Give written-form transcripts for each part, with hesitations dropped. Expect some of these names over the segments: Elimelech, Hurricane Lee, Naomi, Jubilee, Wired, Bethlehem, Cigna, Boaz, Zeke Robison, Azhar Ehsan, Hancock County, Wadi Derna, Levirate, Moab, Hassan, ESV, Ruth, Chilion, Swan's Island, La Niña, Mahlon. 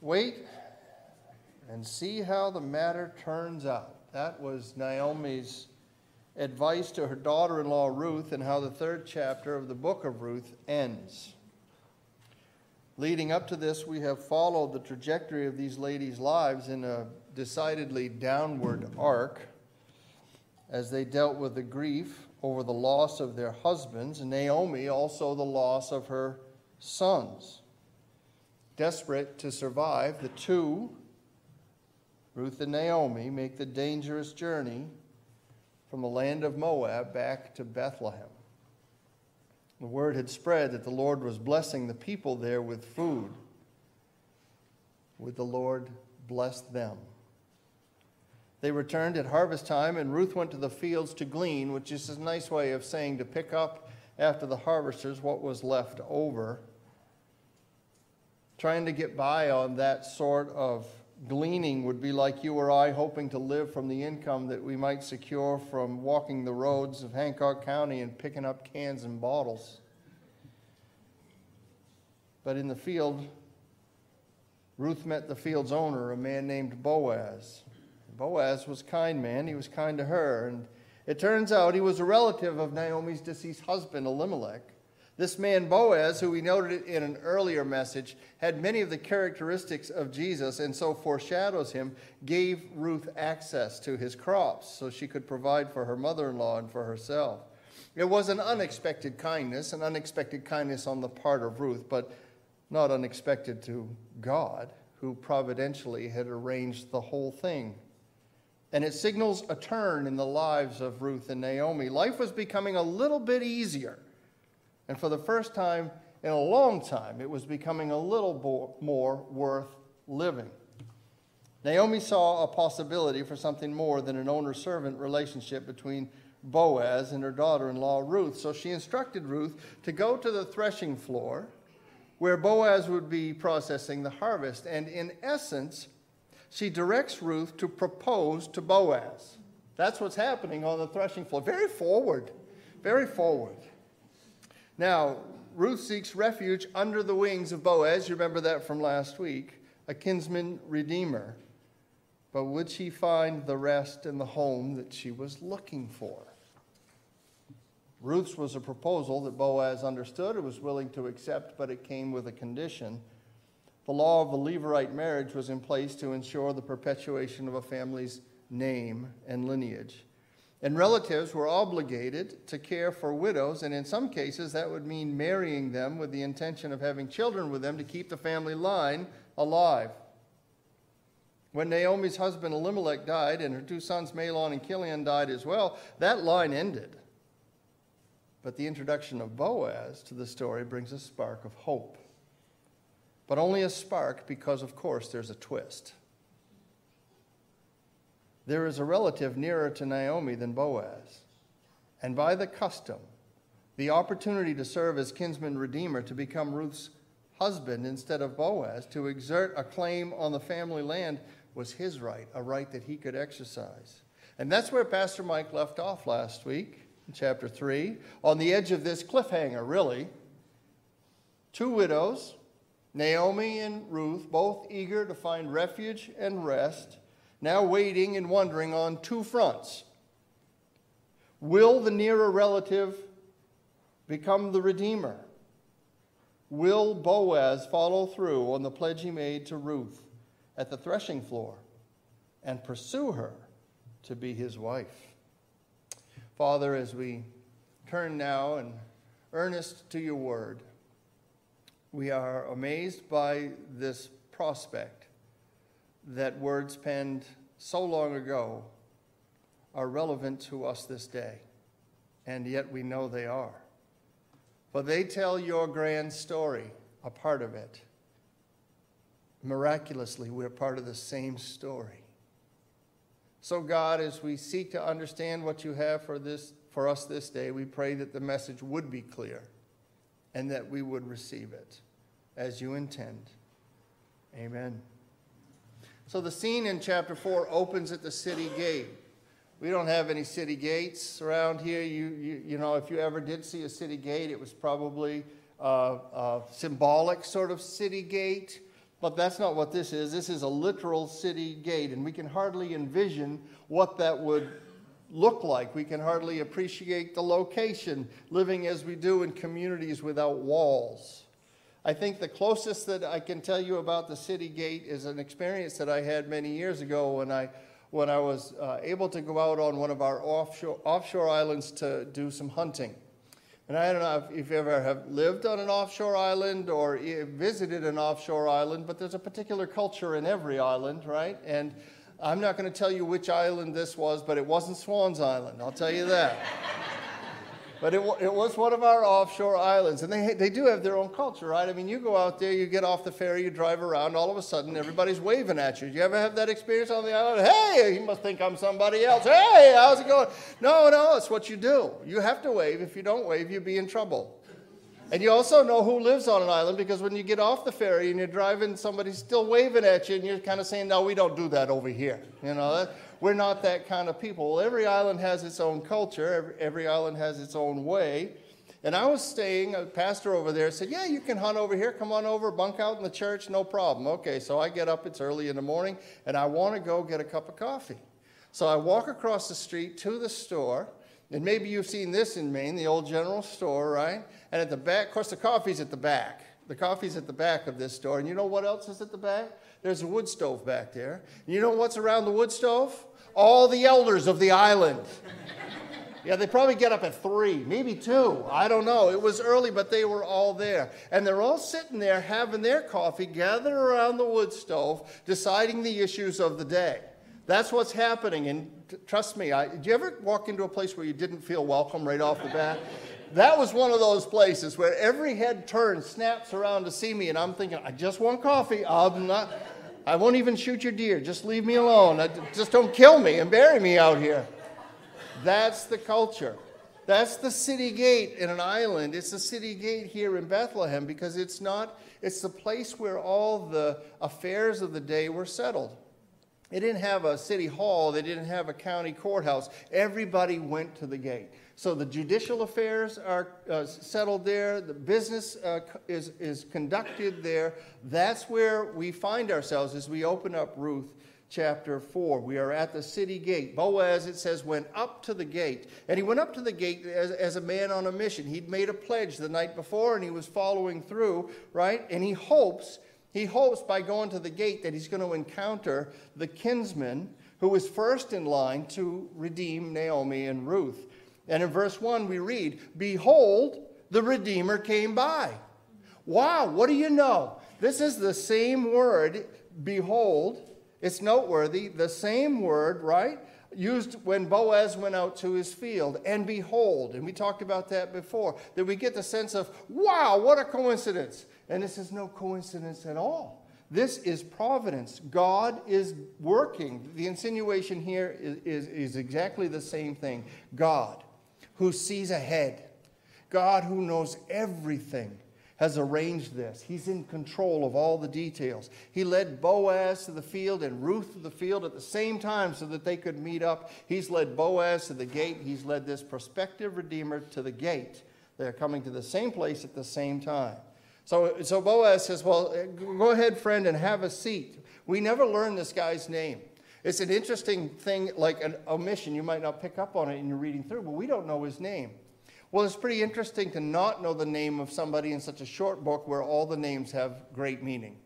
Wait and see how the matter turns out. That was Naomi's advice to her daughter-in-law Ruth, and how the third chapter of the book of Ruth ends. Leading up to this, we have followed the trajectory of these ladies' lives in a decidedly downward arc as they dealt with the grief over the loss of their husbands, Naomi also the loss of her sons. Desperate to survive, the two, Ruth and Naomi, make the dangerous journey from the land of Moab back to Bethlehem. The word had spread that the Lord was blessing the people there with food. Would the Lord bless them? They returned at harvest time, and Ruth went to the fields to glean, which is a nice way of saying to pick up after the harvesters what was left over. Trying to get by on that sort of gleaning would be like you or I hoping to live from the income that we might secure from walking the roads of Hancock County and picking up cans and bottles. But in the field, Ruth met the field's owner, a man named Boaz. Boaz was a kind man. He was kind to her. And it turns out he was a relative of Naomi's deceased husband, Elimelech. This man, Boaz, who we noted in an earlier message, had many of the characteristics of Jesus and so foreshadows him, gave Ruth access to his crops so she could provide for her mother-in-law and for herself. It was an unexpected kindness on the part of Ruth, but not unexpected to God, who providentially had arranged the whole thing. And it signals a turn in the lives of Ruth and Naomi. Life was becoming a little bit easier. And for the first time in a long time, it was becoming a little more worth living. Naomi saw a possibility for something more than an owner-servant relationship between Boaz and her daughter-in-law, Ruth. So she instructed Ruth to go to the threshing floor where Boaz would be processing the harvest. And in essence, she directs Ruth to propose to Boaz. That's what's happening on the threshing floor. Very forward, very forward. Now, Ruth seeks refuge under the wings of Boaz. You remember that from last week. A kinsman redeemer. But would she find the rest and the home that she was looking for? Ruth's was a proposal that Boaz understood and was willing to accept, but it came with a condition. The law of the Levirate marriage was in place to ensure the perpetuation of a family's name and lineage. And relatives were obligated to care for widows, and in some cases that would mean marrying them with the intention of having children with them to keep the family line alive. When Naomi's husband Elimelech died and her two sons Mahlon and Chilion died as well, that line ended. But the introduction of Boaz to the story brings a spark of hope. But only a spark, because of course there's a twist. There is a relative nearer to Naomi than Boaz, and by the custom, the opportunity to serve as kinsman redeemer, to become Ruth's husband instead of Boaz, to exert a claim on the family land, was his right, a right that he could exercise. And that's where Pastor Mike left off last week, in chapter 3, on the edge of this cliffhanger, really. Two widows, Naomi and Ruth, both eager to find refuge and rest, now waiting and wondering on two fronts. Will the nearer relative become the redeemer? Will Boaz follow through on the pledge he made to Ruth at the threshing floor and pursue her to be his wife? Father, as we turn now in earnest to your word, we are amazed by this prospect that words penned so long ago are relevant to us this day, and yet we know they are. For they tell your grand story, a part of it. Miraculously, we're part of the same story. So God, as we seek to understand what you have for us this day, we pray that the message would be clear and that we would receive it as you intend. Amen. So the scene in chapter 4 opens at the city gate. We don't have any city gates around here. You know, if you ever did see a city gate, it was probably a symbolic sort of city gate. But that's not what this is. This is a literal city gate, and we can hardly envision what that would look like. We can hardly appreciate the location, living as we do in communities without walls. I think the closest that I can tell you about the city gate is an experience that I had many years ago when I was able to go out on one of our offshore islands to do some hunting. And I don't know if you ever have lived on an offshore island or visited an offshore island, but there's a particular culture in every island, right? And I'm not going to tell you which island this was, but it wasn't Swan's Island, I'll tell you that. But it was one of our offshore islands, and they do have their own culture, right? I mean, you go out there, you get off the ferry, you drive around, all of a sudden everybody's waving at you. Do you ever have that experience on the island? Hey, he must think I'm somebody else. Hey, how's it going? No, it's what you do. You have to wave. If you don't wave, you'll be in trouble. And you also know who lives on an island, because when you get off the ferry and you're driving, somebody's still waving at you, and you're kind of saying, no, we don't do that over here. You know, we're not that kind of people. Well, every island has its own culture. Every island has its own way. And I was staying, a pastor over there said, yeah, you can hunt over here. Come on over, bunk out in the church, no problem. Okay, so I get up, it's early in the morning, and I want to go get a cup of coffee. So I walk across the street to the store. And maybe you've seen this in Maine, the old general store, right? And at the back, of course, the coffee's at the back. The coffee's at the back of this store. And you know what else is at the back? There's a wood stove back there. And you know what's around the wood stove? All the elders of the island. Yeah, they probably get up at 3, maybe 2. I don't know. It was early, but they were all there. And they're all sitting there having their coffee, gathered around the wood stove, deciding the issues of the day. That's what's happening, and trust me, did you ever walk into a place where you didn't feel welcome right off the bat? That was one of those places where every head turns, snaps around to see me, and I'm thinking, I just want coffee. I won't even shoot your deer. Just leave me alone. Just don't kill me and bury me out here. That's the culture. That's the city gate in an island. It's the city gate here in Bethlehem, because it's the place where all the affairs of the day were settled. They didn't have a city hall. They didn't have a county courthouse. Everybody went to the gate. So the judicial affairs are settled there. The business is conducted there. That's where we find ourselves as we open up Ruth chapter 4. We are at the city gate. Boaz, it says, went up to the gate. And he went up to the gate as a man on a mission. He'd made a pledge the night before, and he was following through, right? And he hopes by going to the gate that he's going to encounter the kinsman who is first in line to redeem Naomi and Ruth. And in verse 1 we read, behold, the Redeemer came by. Wow, what do you know? This is the same word, behold. It's noteworthy, the same word, right? Used when Boaz went out to his field, and behold. And we talked about that before, that we get the sense of, wow, what a coincidence. And this is no coincidence at all. This is providence. God is working. The insinuation here is exactly the same thing. God, who sees ahead, God who knows everything, has arranged this. He's in control of all the details. He led Boaz to the field and Ruth to the field at the same time so that they could meet up. He's led Boaz to the gate. He's led this prospective Redeemer to the gate. They're coming to the same place at the same time. So Boaz says, well, go ahead, friend, and have a seat. We never learn this guy's name. It's an interesting thing, like an omission. You might not pick up on it in your reading through, but we don't know his name. Well, it's pretty interesting to not know the name of somebody in such a short book where all the names have great meaning.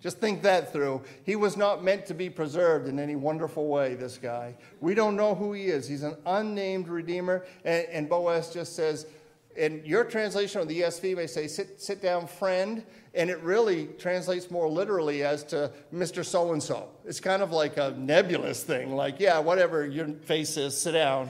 Just think that through. He was not meant to be preserved in any wonderful way, this guy. We don't know who he is. He's an unnamed Redeemer, and Boaz just says, and your translation of the ESV may say, sit down, friend. And it really translates more literally as to Mr. So-and-so. It's kind of like a nebulous thing. Like, yeah, whatever your face is, sit down.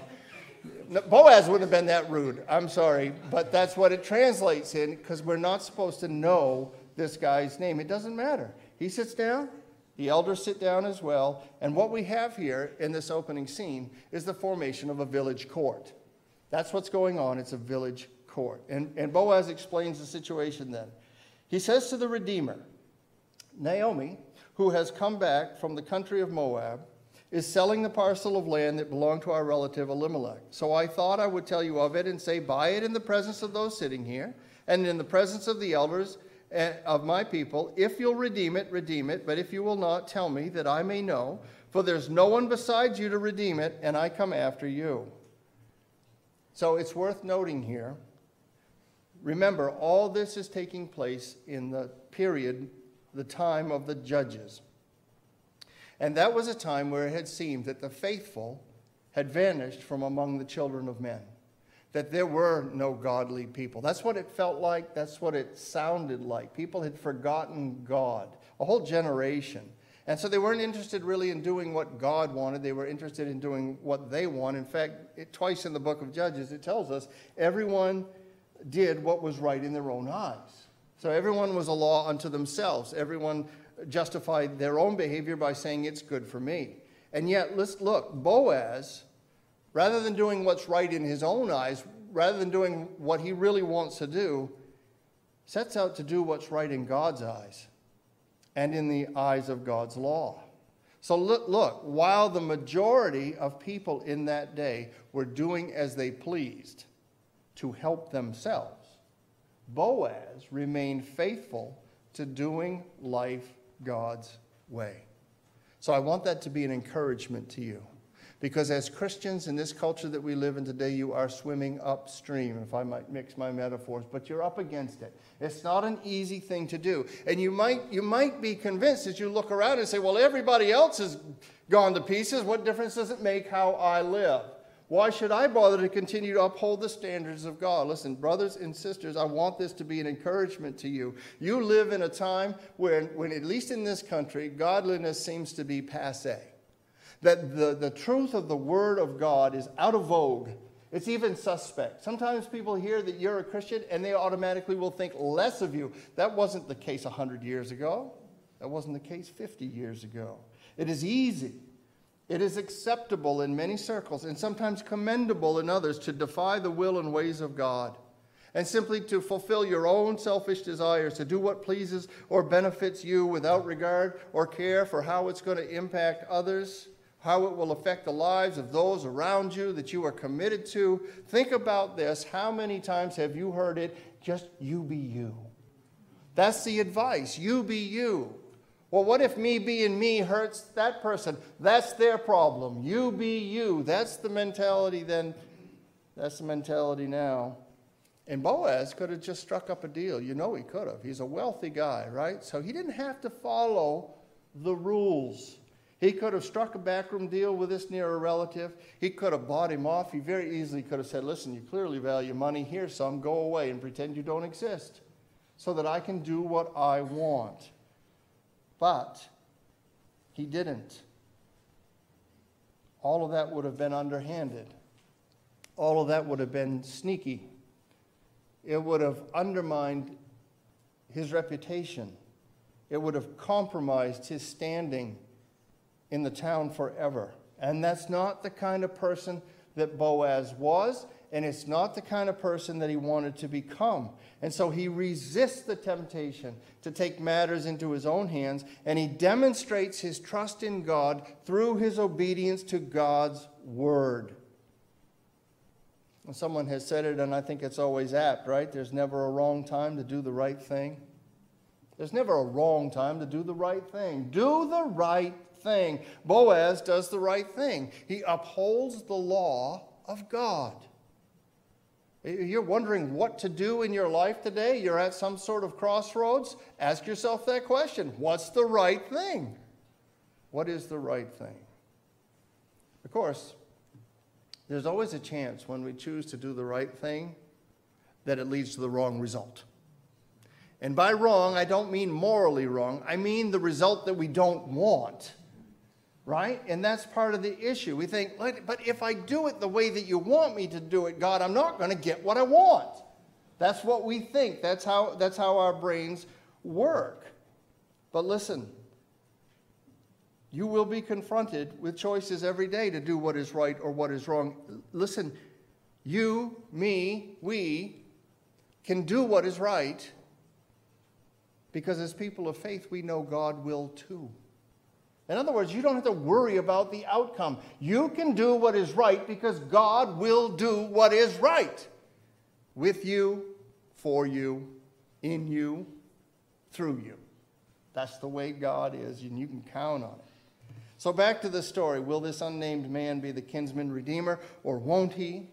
No, Boaz wouldn't have been that rude. I'm sorry. But that's what it translates in, because we're not supposed to know this guy's name. It doesn't matter. He sits down. The elders sit down as well. And what we have here in this opening scene is the formation of a village court. That's what's going on. It's a village court. And Boaz explains the situation then. He says to the Redeemer, Naomi, who has come back from the country of Moab, is selling the parcel of land that belonged to our relative Elimelech. So I thought I would tell you of it and say, buy it in the presence of those sitting here and in the presence of the elders of my people. If you'll redeem it, redeem it. But if you will not, tell me that I may know. For there's no one besides you to redeem it, and I come after you. So it's worth noting here. Remember, all this is taking place in the period, the time of the judges. And that was a time where it had seemed that the faithful had vanished from among the children of men, that there were no godly people. That's what it felt like. That's what it sounded like. People had forgotten God, a whole generation. And so they weren't interested really in doing what God wanted. They were interested in doing what they want. In fact, twice in the book of Judges, it tells us everyone did what was right in their own eyes. So everyone was a law unto themselves. Everyone justified their own behavior by saying, it's good for me. And yet, let's look, Boaz, rather than doing what's right in his own eyes, rather than doing what he really wants to do, sets out to do what's right in God's eyes and in the eyes of God's law. So look, while the majority of people in that day were doing as they pleased to help themselves, Boaz remained faithful to doing life God's way. So I want that to be an encouragement to you. Because as Christians in this culture that we live in today, you are swimming upstream, if I might mix my metaphors, but you're up against it. It's not an easy thing to do. And you might be convinced as you look around and say, well, everybody else has gone to pieces. What difference does it make how I live? Why should I bother to continue to uphold the standards of God? Listen, brothers and sisters, I want this to be an encouragement to you. You live in a time when at least in this country, godliness seems to be passé. That the truth of the Word of God is out of vogue. It's even suspect. Sometimes people hear that you're a Christian and they automatically will think less of you. That wasn't the case 100 years ago. That wasn't the case 50 years ago. It is easy. It is acceptable in many circles and sometimes commendable in others to defy the will and ways of God and simply to fulfill your own selfish desires, to do what pleases or benefits you without regard or care for how it's going to impact others, how it will affect the lives of those around you that you are committed to. Think about this. How many times have you heard it? Just you be you. That's the advice. You be you. Well, what if me being me hurts that person? That's their problem. You be you. That's the mentality then. That's the mentality now. And Boaz could have just struck up a deal. You know he could have. He's a wealthy guy, right? So he didn't have to follow the rules. He could have struck a backroom deal with this nearer relative. He could have bought him off. He very easily could have said, listen, you clearly value money. Here's some. Go away and pretend you don't exist so that I can do what I want. But he didn't. All of that would have been underhanded. All of that would have been sneaky. It would have undermined his reputation. It would have compromised his standing in the town forever. And that's not the kind of person that Boaz was, and it's not the kind of person that he wanted to become. And so he resists the temptation to take matters into his own hands, and he demonstrates his trust in God through his obedience to God's word. And someone has said it, and I think it's always apt, right? There's never a wrong time to do the right thing. There's never a wrong time to do the right thing. Do the right thing. Boaz does the right thing. He upholds the law of God. You're wondering what to do in your life today? You're at some sort of crossroads? Ask yourself that question. What's the right thing? What is the right thing? Of course, there's always a chance when we choose to do the right thing that it leads to the wrong result. And by wrong, I don't mean morally wrong. I mean the result that we don't want. Right? And that's part of the issue. We think, but if I do it the way that you want me to do it, God, I'm not going to get what I want. That's what we think. That's how our brains work. But listen, you will be confronted with choices every day to do what is right or what is wrong. Listen, you, me, we can do what is right because as people of faith, we know God will too. In other words, you don't have to worry about the outcome. You can do what is right because God will do what is right with you, for you, in you, through you. That's the way God is, and you can count on it. So back to the story. Will this unnamed man be the kinsman redeemer, or won't he?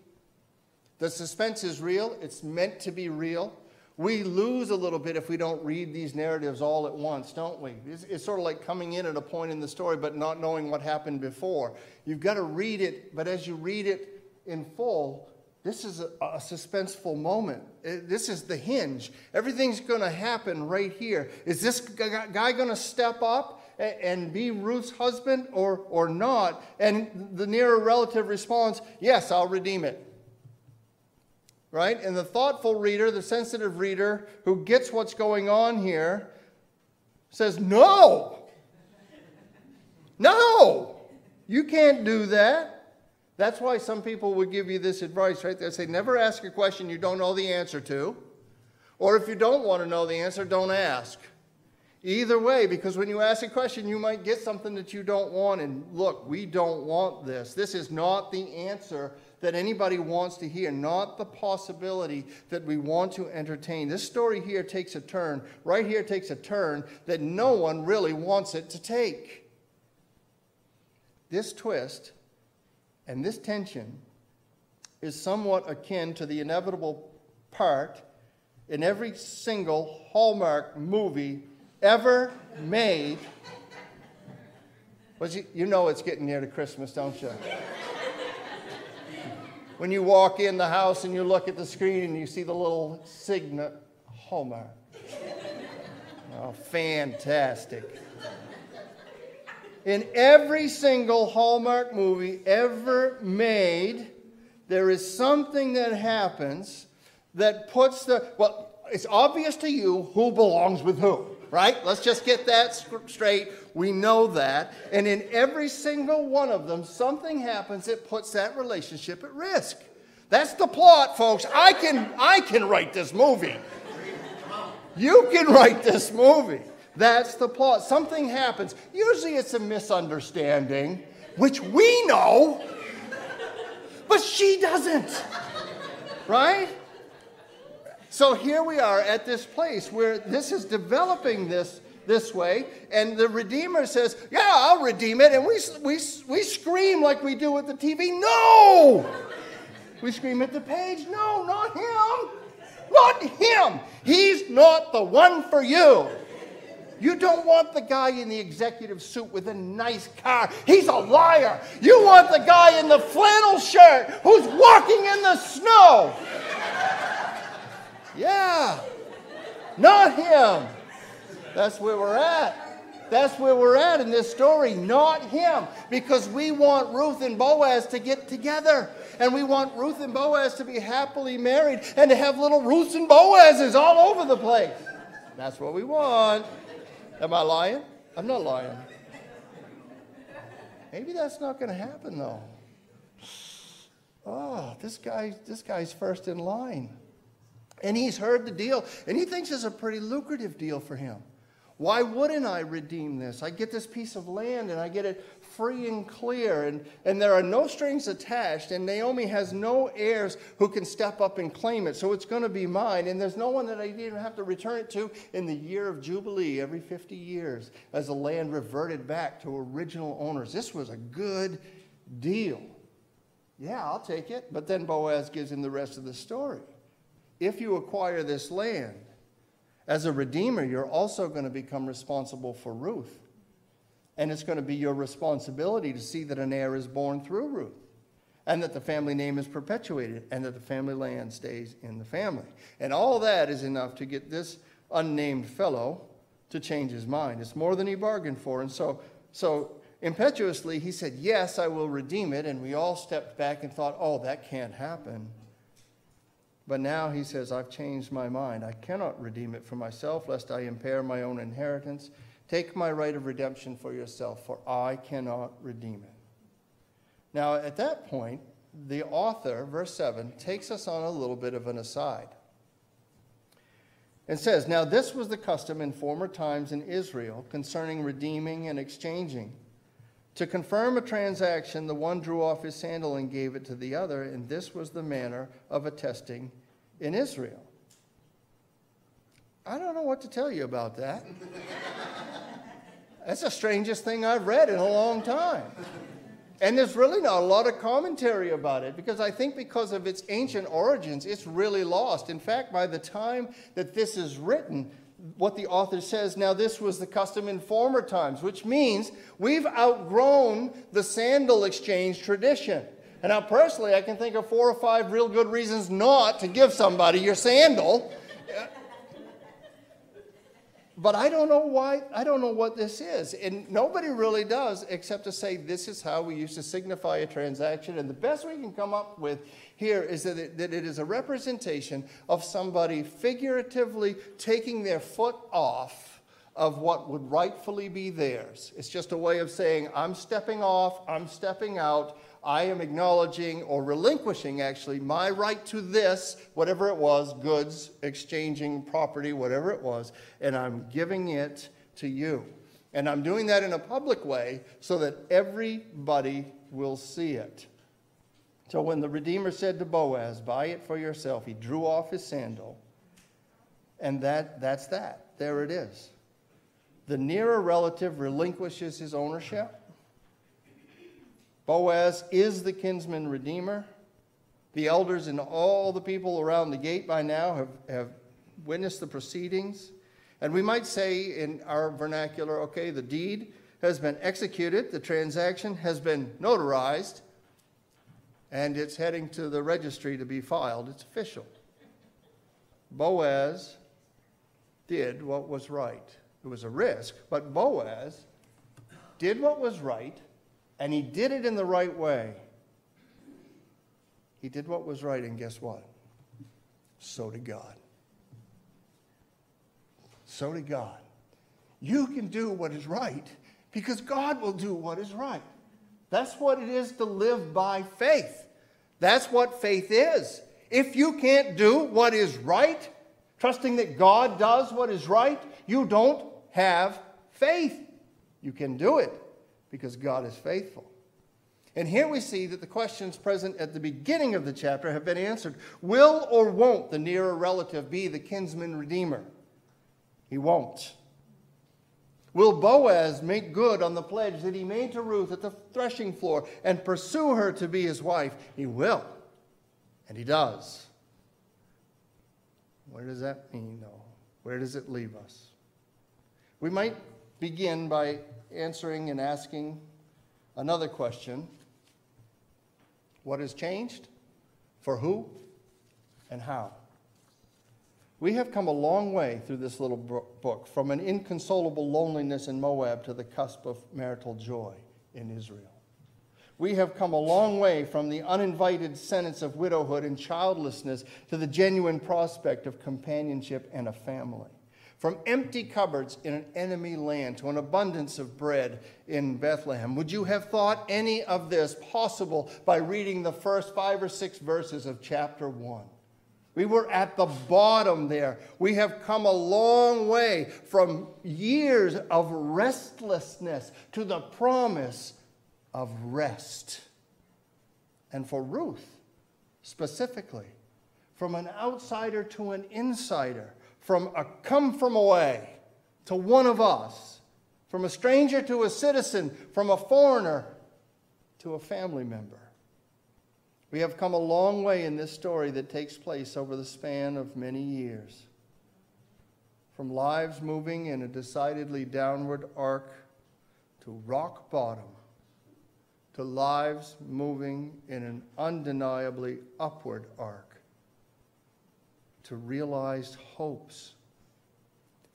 The suspense is real. It's meant to be real. We lose a little bit if we don't read these narratives all at once, don't we? It's sort of like coming in at a point in the story but not knowing what happened before. You've got to read it, but as you read it in full, this is a suspenseful moment. This is the hinge. Everything's going to happen right here. Is this guy going to step up and be Ruth's husband or not? And the nearer relative responds, yes, I'll redeem it. Right? And the thoughtful reader, the sensitive reader who gets what's going on here says, no! No! You can't do that. That's why some people would give you this advice, right? They'd say, never ask a question you don't know the answer to. Or if you don't want to know the answer, don't ask. Either way, because when you ask a question, you might get something that you don't want. And look, we don't want this. This is not the answer that anybody wants to hear, not the possibility that we want to entertain. This story here takes a turn, right here takes a turn that no one really wants it to take. This twist and this tension is somewhat akin to the inevitable part in every single Hallmark movie ever made. But you know it's getting near to Christmas, don't you? When you walk in the house and you look at the screen and you see the little Cigna Hallmark. Oh, fantastic. In every single Hallmark movie ever made, there is something that happens that puts the, well, it's obvious to you who belongs with who, right? Let's just get that straight. We know that. And in every single one of them, something happens that puts that relationship at risk. That's the plot, folks. I can write this movie. You can write this movie. That's the plot. Something happens. Usually it's a misunderstanding, which we know, but she doesn't, right? So here we are at this place where this is developing this way, and the Redeemer says, yeah, I'll redeem it, and we scream like we do at the TV, no! We scream at the page, no, not him! Not him! He's not the one for you! You don't want the guy in the executive suit with a nice car. He's a liar! You want the guy in the flannel shirt who's walking in the snow! Yeah, not him. That's where we're at. That's where we're at in this story, not him. Because we want Ruth and Boaz to get together. And we want Ruth and Boaz to be happily married and to have little Ruths and Boazes all over the place. That's what we want. Am I lying? I'm not lying. Maybe that's not going to happen, though. Oh, this guy's first in line. And he's heard the deal, and he thinks it's a pretty lucrative deal for him. Why wouldn't I redeem this? I get this piece of land, and I get it free and clear, and there are no strings attached, and Naomi has no heirs who can step up and claim it, so it's going to be mine, and there's no one that I even have to return it to in the year of Jubilee every 50 years as the land reverted back to original owners. This was a good deal. Yeah, I'll take it, but then Boaz gives him the rest of the story. If you acquire this land, as a redeemer, you're also going to become responsible for Ruth. And it's going to be your responsibility to see that an heir is born through Ruth, and that the family name is perpetuated, and that the family land stays in the family. And all that is enough to get this unnamed fellow to change his mind. It's more than he bargained for. And so impetuously, he said, yes, I will redeem it. And we all stepped back and thought, oh, that can't happen. But now he says, I've changed my mind. I cannot redeem it for myself, lest I impair my own inheritance. Take my right of redemption for yourself, for I cannot redeem it. Now, at that point, the author, verse 7, takes us on a little bit of an aside. And says, now this was the custom in former times in Israel concerning redeeming and exchanging. To confirm a transaction, the one drew off his sandal and gave it to the other, and this was the manner of attesting in Israel. I don't know what to tell you about that. That's the strangest thing I've read in a long time. And there's really not a lot of commentary about it, because I think because of its ancient origins, it's really lost. In fact, by the time that this is written, what the author says, now this was the custom in former times, which means we've outgrown the sandal exchange tradition. And now personally, I can think of 4 or 5 real good reasons not to give somebody your sandal. But I don't know why, I don't know what this is. And nobody really does, except to say this is how we used to signify a transaction. And the best we can come up with here is that it is a representation of somebody figuratively taking their foot off of what would rightfully be theirs. It's just a way of saying, I'm stepping off, I'm stepping out, I am acknowledging or relinquishing, actually, my right to this, whatever it was, goods, exchanging, property, whatever it was, and I'm giving it to you. And I'm doing that in a public way so that everybody will see it. So when the Redeemer said to Boaz, buy it for yourself, he drew off his sandal, and that's that. There it is. The nearer relative relinquishes his ownership. Boaz is the kinsman redeemer. The elders and all the people around the gate by now have witnessed the proceedings. And we might say in our vernacular, okay, the deed has been executed, the transaction has been notarized, and it's heading to the registry to be filed. It's official. Boaz did what was right. It was a risk, but Boaz did what was right. And he did it in the right way. He did what was right, and guess what? So did God. So did God. You can do what is right because God will do what is right. That's what it is to live by faith. That's what faith is. If you can't do what is right, trusting that God does what is right, you don't have faith. You can do it, because God is faithful. And here we see that the questions present at the beginning of the chapter have been answered. Will or won't the nearer relative be the kinsman redeemer? He won't. Will Boaz make good on the pledge that he made to Ruth at the threshing floor and pursue her to be his wife? He will. And he does. What does that mean, though? Where does it leave us? We might begin by answering and asking another question. What has changed? For who? And how? We have come a long way through this little book, from an inconsolable loneliness in Moab to the cusp of marital joy in Israel. We have come a long way from the uninvited sentence of widowhood and childlessness to the genuine prospect of companionship and a family. From empty cupboards in an enemy land to an abundance of bread in Bethlehem. Would you have thought any of this possible by reading the first 5 or 6 verses of chapter 1? We were at the bottom there. We have come a long way from years of restlessness to the promise of rest. And for Ruth, specifically, from an outsider to an insider, from a come from away to one of us, from a stranger to a citizen, from a foreigner to a family member. We have come a long way in this story that takes place over the span of many years. From lives moving in a decidedly downward arc to rock bottom, to lives moving in an undeniably upward arc, to realized hopes.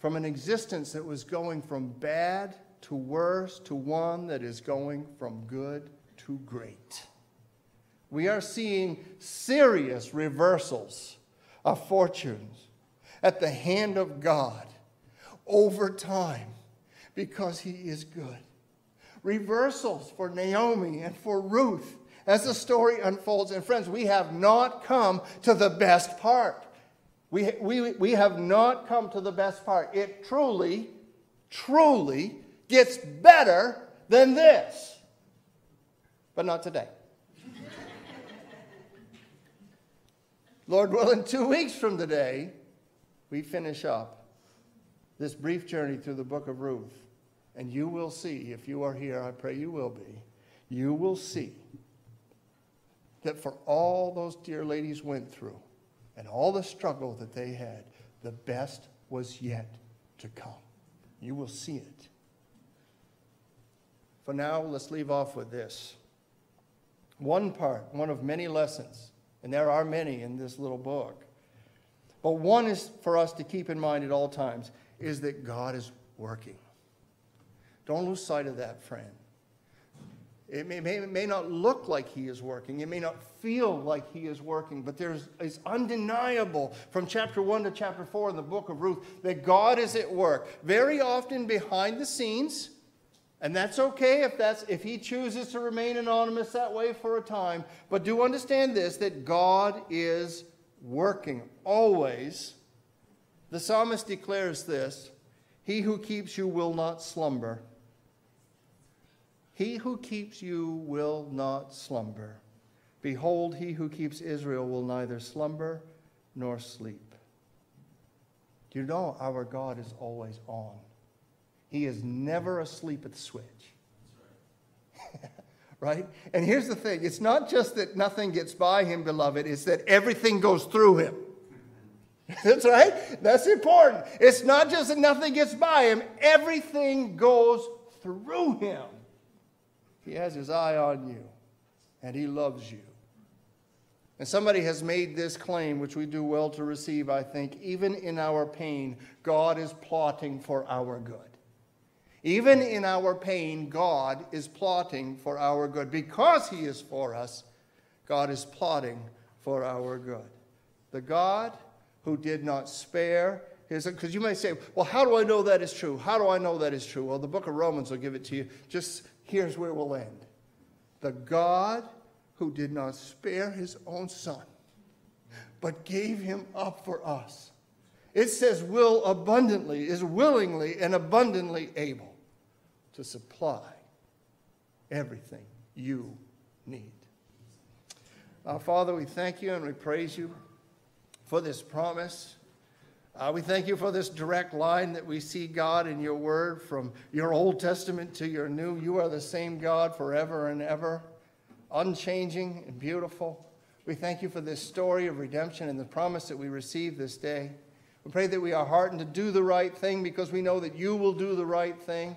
From an existence that was going from bad to worse to one that is going from good to great. We are seeing serious reversals of fortunes at the hand of God over time because he is good. Reversals for Naomi and for Ruth as the story unfolds. And friends, we have not come to the best part. We have not come to the best part. It truly, truly gets better than this. But not today. Lord willing, 2 weeks from today, we finish up this brief journey through the book of Ruth, and you will see, if you are here, I pray you will be, you will see that for all those dear ladies went through and all the struggle that they had, the best was yet to come. You will see it. For now, let's leave off with this. One part, one of many lessons, and there are many in this little book, but one is for us to keep in mind at all times, is that God is working. Don't lose sight of that, friend. It may not look like he is working. It may not feel like he is working, but it's undeniable from chapter 1 to chapter 4 in the book of Ruth that God is at work, very often behind the scenes. And that's okay if he chooses to remain anonymous that way for a time. But do understand this, that God is working always. The psalmist declares this, he who keeps you will not slumber. He who keeps you will not slumber. Behold, he who keeps Israel will neither slumber nor sleep. Do you know our God is always on? He is never asleep at the switch. That's right. Right? And here's the thing. It's not just that nothing gets by him, beloved. It's that everything goes through him. That's right. That's important. It's not just that nothing gets by him. Everything goes through him. He has his eye on you, and he loves you. And somebody has made this claim, which we do well to receive, I think. Even in our pain, God is plotting for our good. Even in our pain, God is plotting for our good. Because he is for us, God is plotting for our good. The God who did not spare his... Because you may say, well, how do I know that is true? How do I know that is true? Well, the book of Romans will give it to you. Just here's where we'll end. The God who did not spare his own son, but gave him up for us. It says is willingly and abundantly able to supply everything you need. Our Father, we thank you and we praise you for this promise. We thank you for this direct line that we see, God, in your word from your Old Testament to your new. You are the same God forever and ever, unchanging and beautiful. We thank you for this story of redemption and the promise that we receive this day. We pray that we are heartened to do the right thing because we know that you will do the right thing.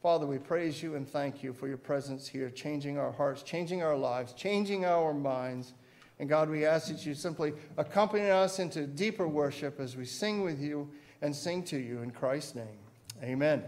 Father, we praise you and thank you for your presence here, changing our hearts, changing our lives, changing our minds. And God, we ask that you simply accompany us into deeper worship as we sing with you and sing to you in Christ's name. Amen.